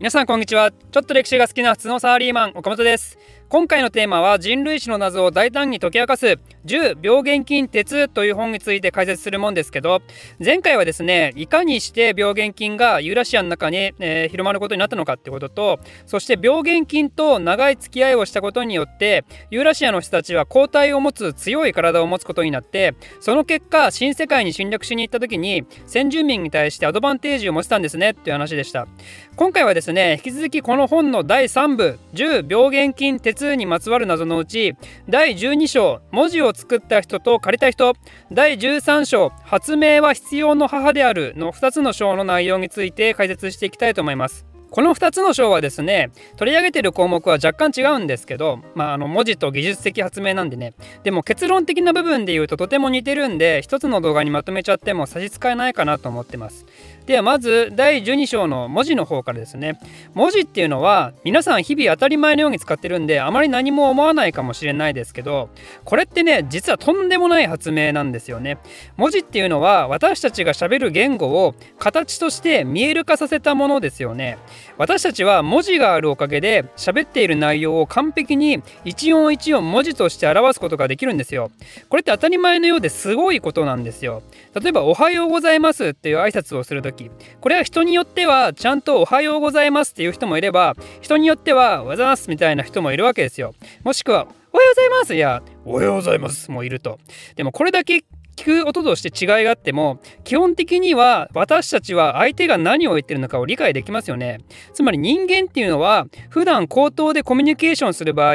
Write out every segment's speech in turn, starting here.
皆さんこんにちは。ちょっと歴史が好きな普通のサラリーマン岡本です。今回のテーマは人類史の謎を大胆に解き明かす10病原菌鉄という本について解説するもんですけど、前回はですね、いかにして病原菌がユーラシアの中に、広まることになったのかってことと、そして病原菌と長い付き合いをしたことによってユーラシアの人たちは抗体を持つ強い体を持つことになって、その結果新世界に侵略しに行った時に先住民に対してアドバンテージを持ってたんですねっていう話でした。今回はですね、引き続きこの本の第3部10病原菌鉄にまつわる謎のうち、第12章文字を作った人と借りた人、第13章発明は必要の母であるの2つの章の内容について解説していきたいと思います。この2つの章はですね、取り上げている項目は若干違うんですけど、文字と技術的発明なんでね、でも結論的な部分で言うととても似てるんで、1つの動画にまとめちゃっても差し支えないかなと思ってます。ではまず第12章の文字の方からですね。文字っていうのは皆さん日々当たり前のように使ってるんで、あまり何も思わないかもしれないですけど、これってね、実はとんでもない発明なんですよね。文字っていうのは私たちが喋る言語を形として見える化させたものですよね。私たちは文字があるおかげで喋っている内容を完璧に一音一音文字として表すことができるんですよ。これって当たり前のようですごいことなんですよ。例えばおはようございますっていう挨拶をするとき、これは人によってはちゃんとおはようございますっていう人もいれば、人によってはおはようございますみたいな人もいるわけですよ。もしくはおはようございます、いやおはようございますもいると。でもこれだけ聞く音として違いがあっても、基本的には私たちは相手が何を言ってるのかを理解できますよね。つまり人間っていうのは普段口頭でコミュニケーションする場合、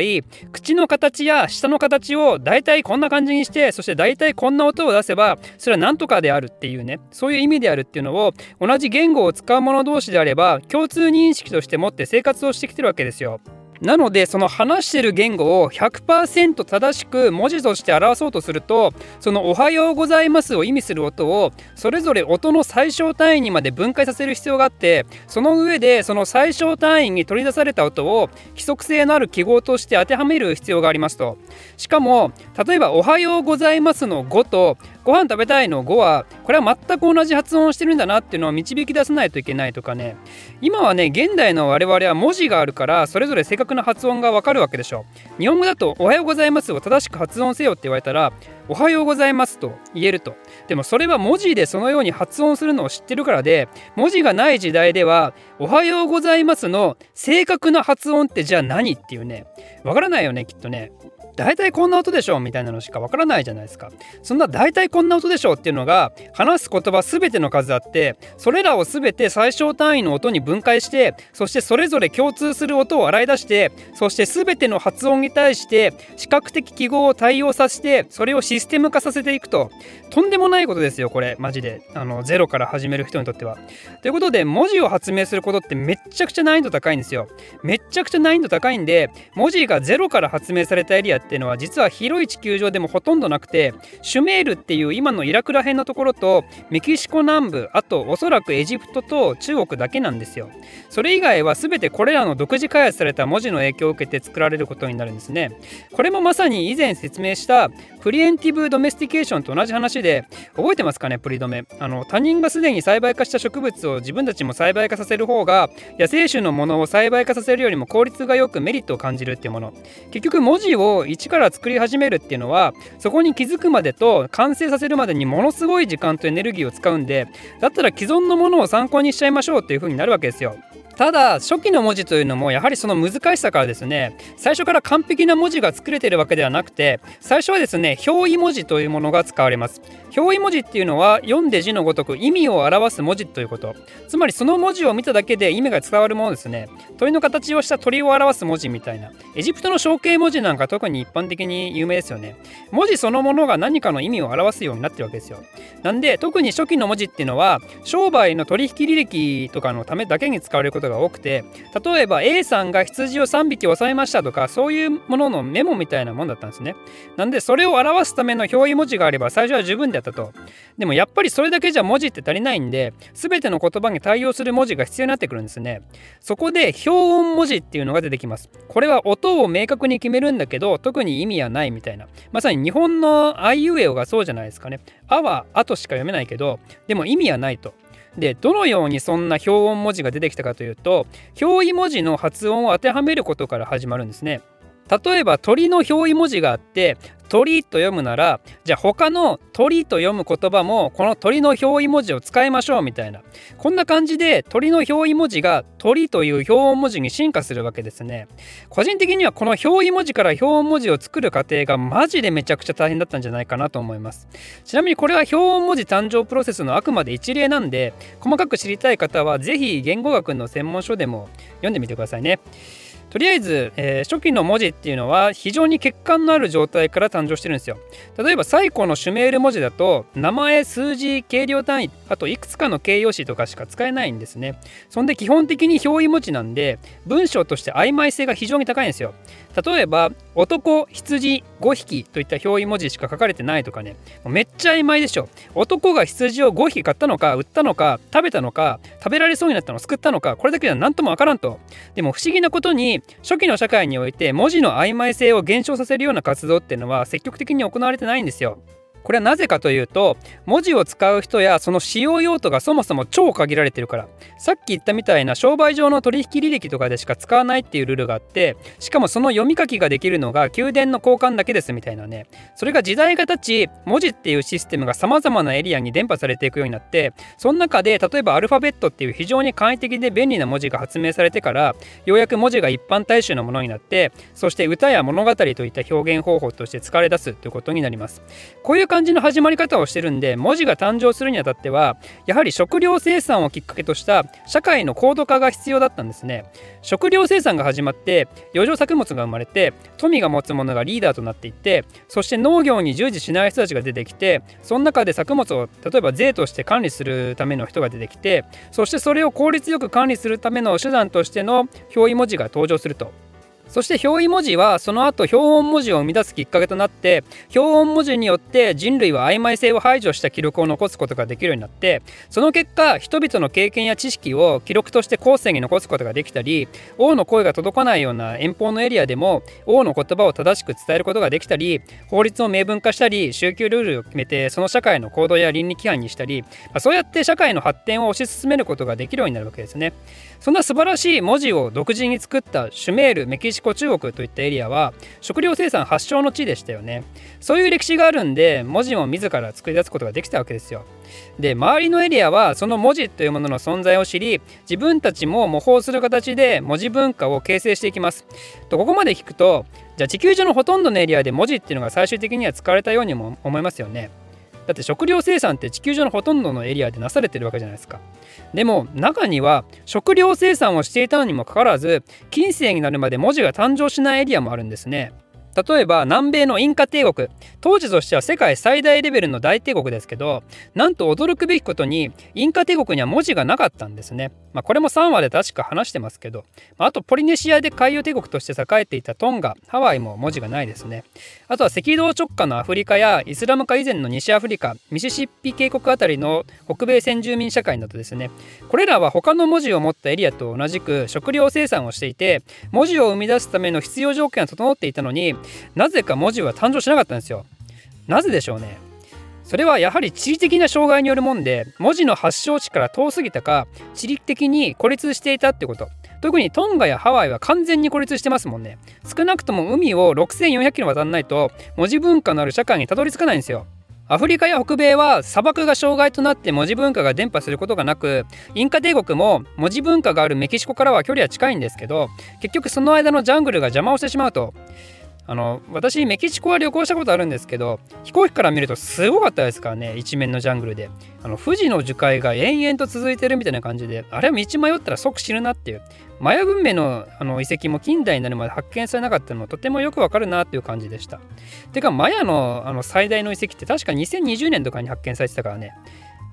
口の形や舌の形をだいたいこんな感じにして、そしてだいたいこんな音を出せばそれはなんとかであるっていうね、そういう意味であるっていうのを同じ言語を使う者同士であれば共通認識として持って生活をしてきてるわけですよ。なのでその話してる言語を 100% 正しく文字として表そうとすると、そのおはようございますを意味する音をそれぞれ音の最小単位にまで分解させる必要があって、その上でその最小単位に取り出された音を規則性のある記号として当てはめる必要がありますと。しかも例えばおはようございますの5とご飯食べたいの5は、これは全く同じ発音をしてるんだなっていうのを導き出さないといけないとかね。今はね、現代の我々は文字があるからそれぞれ正確の発音がわかるわけでしょ。日本語だとおはようございますを正しく発音せよって言われたら、おはようございますと言えると。でもそれは文字でそのように発音するのを知ってるからで、文字がない時代ではおはようございますの正確な発音ってじゃあ何っていうね、わからないよねきっとね。だいたいこんな音でしょみたいなのしかわからないじゃないですか。そんなだいたいこんな音でしょっていうのが話す言葉すべての数あって、それらをすべて最小単位の音に分解して、そしてそれぞれ共通する音を洗い出して、そしてすべての発音に対して視覚的記号を対応させて、それをシステム化させていくと。とんでもないことですよこれマジで、ゼロから始める人にとっては。ということで文字を発明することってめっちゃくちゃ難易度高いんですよ。めっちゃくちゃ難易度高いんで、文字がゼロから発明されたエリアっていうのは実は広い地球上でもほとんどなくて、シュメールっていう今のイラクら辺のところとメキシコ南部、あとおそらくエジプトと中国だけなんですよ。それ以外は全てこれらの独自開発された文字の影響を受けて作られることになるんですね。これもまさに以前説明したプリエンティブドメスティケーションと同じ話で、覚えてますかねプリドメ。他人がすでに栽培化した植物を自分たちも栽培化させる方が、野生種のものを栽培化させるよりも効率がよくメリットを感じるっていうもの。結局文字を一から作り始めるっていうのは、そこに気づくまでと完成させるまでにものすごい時間とエネルギーを使うんで、だったら既存のものを参考にしちゃいましょうっていう風になるわけですよ。ただ初期の文字というのもやはりその難しさからですね、最初から完璧な文字が作れているわけではなくて、最初はですね表意文字というものが使われます。表意文字っていうのは読んで字のごとく意味を表す文字ということ、つまりその文字を見ただけで意味が伝わるものですね。鳥の形をした鳥を表す文字みたいな、エジプトの象形文字なんか特に一般的に有名ですよね。文字そのものが何かの意味を表すようになってるわけですよ。なんで特に初期の文字っていうのは商売の取引履歴とかのためだけに使われることが多くて、例えば A さんが羊を3匹収めましたとか、そういうもののメモみたいなもんだったんですね。なんでそれを表すための表意文字があれば最初は十分だったと。でもやっぱりそれだけじゃ文字って足りないんで、全ての言葉に対応する文字が必要になってくるんですね。そこで表音文字っていうのが出てきます。これは音を明確に決めるんだけど特に意味はないみたいな、まさに日本のあいうえおがそうじゃないですかね。あはあとしか読めないけど、でも意味はないと。で、どのようにそんな表音文字が出てきたかというと、表意文字の発音を当てはめることから始まるんですね。例えば鳥の表意文字があって鳥と読むなら、じゃあ他の鳥と読む言葉もこの鳥の表意文字を使いましょうみたいな、こんな感じで鳥の表意文字が鳥という表音文字に進化するわけですね。個人的にはこの表意文字から表音文字を作る過程がマジでめちゃくちゃ大変だったんじゃないかなと思います。ちなみにこれは表音文字誕生プロセスのあくまで一例なんで、細かく知りたい方はぜひ言語学の専門書でも読んでみてくださいね。とりあえず、初期の文字っていうのは非常に欠陥のある状態から誕生してるんですよ。例えば最古のシュメール文字だと名前、数字、計量単位、あといくつかの形容詞とかしか使えないんですね。そんで基本的に表意文字なんで文章として曖昧性が非常に高いんですよ。例えば男、羊、5匹といった表意文字しか書かれてないとかね、めっちゃ曖昧でしょ。男が羊を5匹買ったのか売ったのか食べたのか食べられそうになったの救ったのか、これだけでは何ともわからんと。でも不思議なことに初期の社会において文字の曖昧性を減少させるような活動っていうのは積極的に行われてないんですよ。これはなぜかというと、文字を使う人やその使用用途がそもそも超限られてるから。さっき言ったみたいな商売上の取引履歴とかでしか使わないっていうルールがあって、しかもその読み書きができるのが宮殿の交換だけですみたいなね。それが時代が経ち、文字っていうシステムが様々なエリアに伝播されていくようになって、その中で例えばアルファベットっていう非常に簡易的で便利な文字が発明されてから、ようやく文字が一般大衆のものになって、そして歌や物語といった表現方法として使われ出すということになります。こういう漢字の始まり方をしてるんで、文字が誕生するにあたってはやはり食料生産をきっかけとした社会の高度化が必要だったんですね。食料生産が始まって余剰作物が生まれて、富が持つ者がリーダーとなっていって、そして農業に従事しない人たちが出てきて、その中で作物を例えば税として管理するための人が出てきて、そしてそれを効率よく管理するための手段としての表意文字が登場すると。そして表意文字はその後表音文字を生み出すきっかけとなって、表音文字によって人類は曖昧性を排除した記録を残すことができるようになって、その結果人々の経験や知識を記録として後世に残すことができたり、王の声が届かないような遠方のエリアでも王の言葉を正しく伝えることができたり、法律を明文化したり、宗教ルールを決めてその社会の行動や倫理規範にしたり、そうやって社会の発展を推し進めることができるようになるわけですね。そんな素晴らしい文字を独自に作ったシュメール、メキシコ、中国といったエリアは食料生産発祥の地でしたよね。そういう歴史があるんで、文字も自ら作り出すことができたわけですよ。で、周りのエリアはその文字というものの存在を知り、自分たちも模倣する形で文字文化を形成していきますと。ここまで聞くと、じゃあ地球上のほとんどのエリアで文字っていうのが最終的には使われたようにも思いますよね。だって食料生産って地球上のほとんどのエリアでなされてるわけじゃないですか。でも中には食料生産をしていたのにもかかわらず、近世になるまで文字が誕生しないエリアもあるんですね。例えば南米のインカ帝国、当時としては世界最大レベルの大帝国ですけど、なんと驚くべきことにインカ帝国には文字がなかったんですね。これも3話で確か話してますけど、あとポリネシアで海洋帝国として栄えていたトンガ、ハワイも文字がないですね。あとは赤道直下のアフリカやイスラム化以前の西アフリカ、ミシシッピ渓谷あたりの北米先住民社会などですね。これらは他の文字を持ったエリアと同じく食料生産をしていて、文字を生み出すための必要条件は整っていたのに、なぜか文字は誕生しなかったんですよ。なぜでしょうね。それはやはり地理的な障害によるもんで、文字の発祥地から遠すぎたか、地理的に孤立していたってこと。特にトンガやハワイは完全に孤立してますもんね。少なくとも海を6400キロ渡らないと文字文化のある社会にたどり着かないんですよ。アフリカや北米は砂漠が障害となって文字文化が伝播することがなく、インカ帝国も文字文化があるメキシコからは距離は近いんですけど、結局その間のジャングルが邪魔をしてしまうと。私メキシコは旅行したことあるんですけど、飛行機から見るとすごかったですからね。一面のジャングルで富士の樹海が延々と続いてるみたいな感じで、あれは道迷ったら即死ぬなっていう。マヤ文明の遺跡も近代になるまで発見されなかったのもとてもよくわかるなっていう感じでした。てかマヤの最大の遺跡って確か2020年とかに発見されてたからね。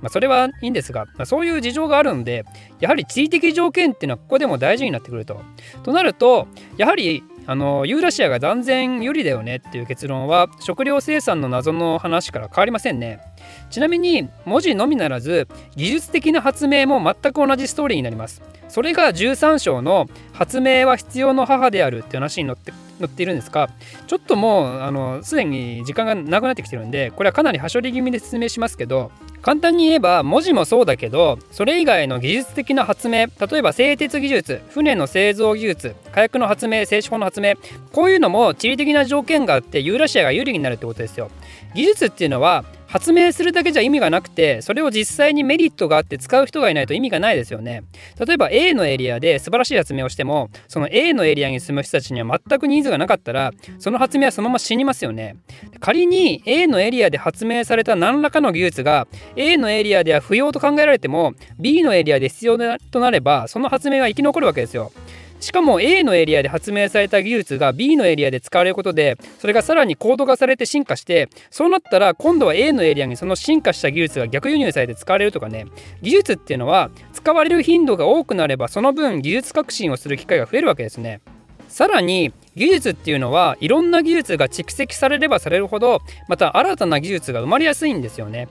それはいいんですが、そういう事情があるので、やはり地理的条件っていうのはここでも大事になってくると。となると、やはりユーラシアが断然有利だよねっていう結論は食料生産の謎の話から変わりませんね。ちなみに文字のみならず技術的な発明も全く同じストーリーになります。それが13章の発明は必要の母であるって話に載っているんですが、ちょっともうすでに時間がなくなってきてるんで、これはかなり端折り気味で説明しますけど、簡単に言えば文字もそうだけど、それ以外の技術的な発明、例えば製鉄技術、船の製造技術、火薬の発明、製紙法の発明、こういうのも地理的な条件があってユーラシアが有利になるってことですよ。技術っていうのは発明するだけじゃ意味がなくて、それを実際にメリットがあって使う人がいないと意味がないですよね。例えば A のエリアで素晴らしい発明をしても、その A のエリアに住む人たちには全くニーズがなかったら、その発明はそのまま死にますよね。仮に A のエリアで発明された何らかの技術が A のエリアでは不要と考えられても B のエリアで必要となれば、その発明は生き残るわけですよ。しかも A のエリアで発明された技術が B のエリアで使われることで、それがさらに高度化されて進化して、そうなったら今度は A のエリアにその進化した技術が逆輸入されて使われるとかね。技術っていうのは使われる頻度が多くなれば、その分技術革新をする機会が増えるわけですね。さらに技術っていうのは、いろんな技術が蓄積されればされるほど、また新たな技術が生まれやすいんですよね。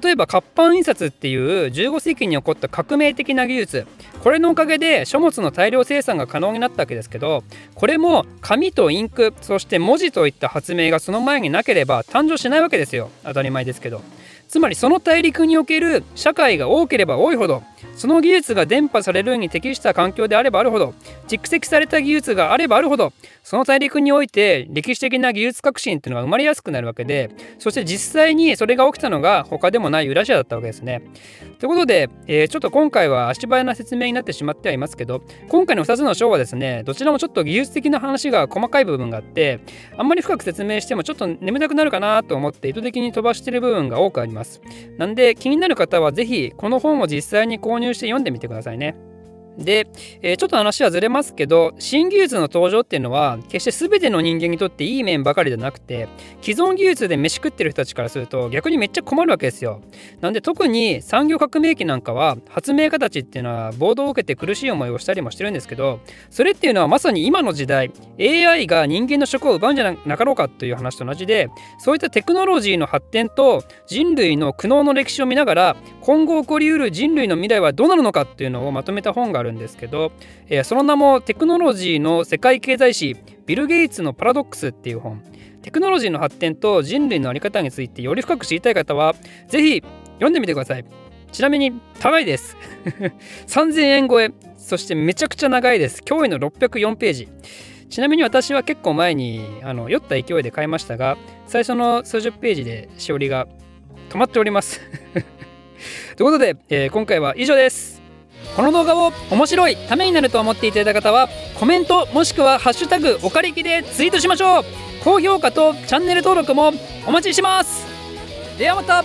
例えば活版印刷っていう15世紀に起こった革命的な技術、これのおかげで書物の大量生産が可能になったわけですけど、これも紙とインク、そして文字といった発明がその前になければ誕生しないわけですよ。当たり前ですけど、つまりその大陸における社会が多ければ多いほど、その技術が伝播されるに適した環境であればあるほど、蓄積された技術があればあるほど、その大陸において歴史的な技術革新っていうのが生まれやすくなるわけで、そして実際にそれが起きたのが他でもないユーラシアだったわけですね。ということで、ちょっと今回は足早な説明になってしまってはいますけど、今回の2つの章はですね、どちらもちょっと技術的な話が細かい部分があって、あんまり深く説明してもちょっと眠たくなるかなと思って意図的に飛ばしている部分が多くあります。なんで気になる方はぜひこの本を実際に購入して読んでみてくださいね。で、ちょっと話はずれますけど、新技術の登場っていうのは決して全ての人間にとっていい面ばかりじゃなくて、既存技術で飯食ってる人たちからすると逆にめっちゃ困るわけですよ。なんで特に産業革命期なんかは発明家たちっていうのは暴動を受けて苦しい思いをしたりもしてるんですけど、それっていうのはまさに今の時代 AI が人間の職を奪うんじゃなかろうかという話と同じで、そういったテクノロジーの発展と人類の苦悩の歴史を見ながら、今後起こりうる人類の未来はどうなるのかっていうのをまとめた本があるんですけど、その名もテクノロジーの世界経済史ビル・ゲイツのパラドックスっていう本。テクノロジーの発展と人類の在り方についてより深く知りたい方はぜひ読んでみてください。ちなみに高いです3000円超え、そしてめちゃくちゃ長いです。驚異の604ページ。ちなみに私は結構前に酔った勢いで買いましたが、最初の数十ページでしおりが止まっておりますということで、今回は以上です。この動画を面白い、ためになると思っていただいた方はコメントもしくはハッシュタグおかれきでツイートしましょう。高評価とチャンネル登録もお待ちします。ではまた。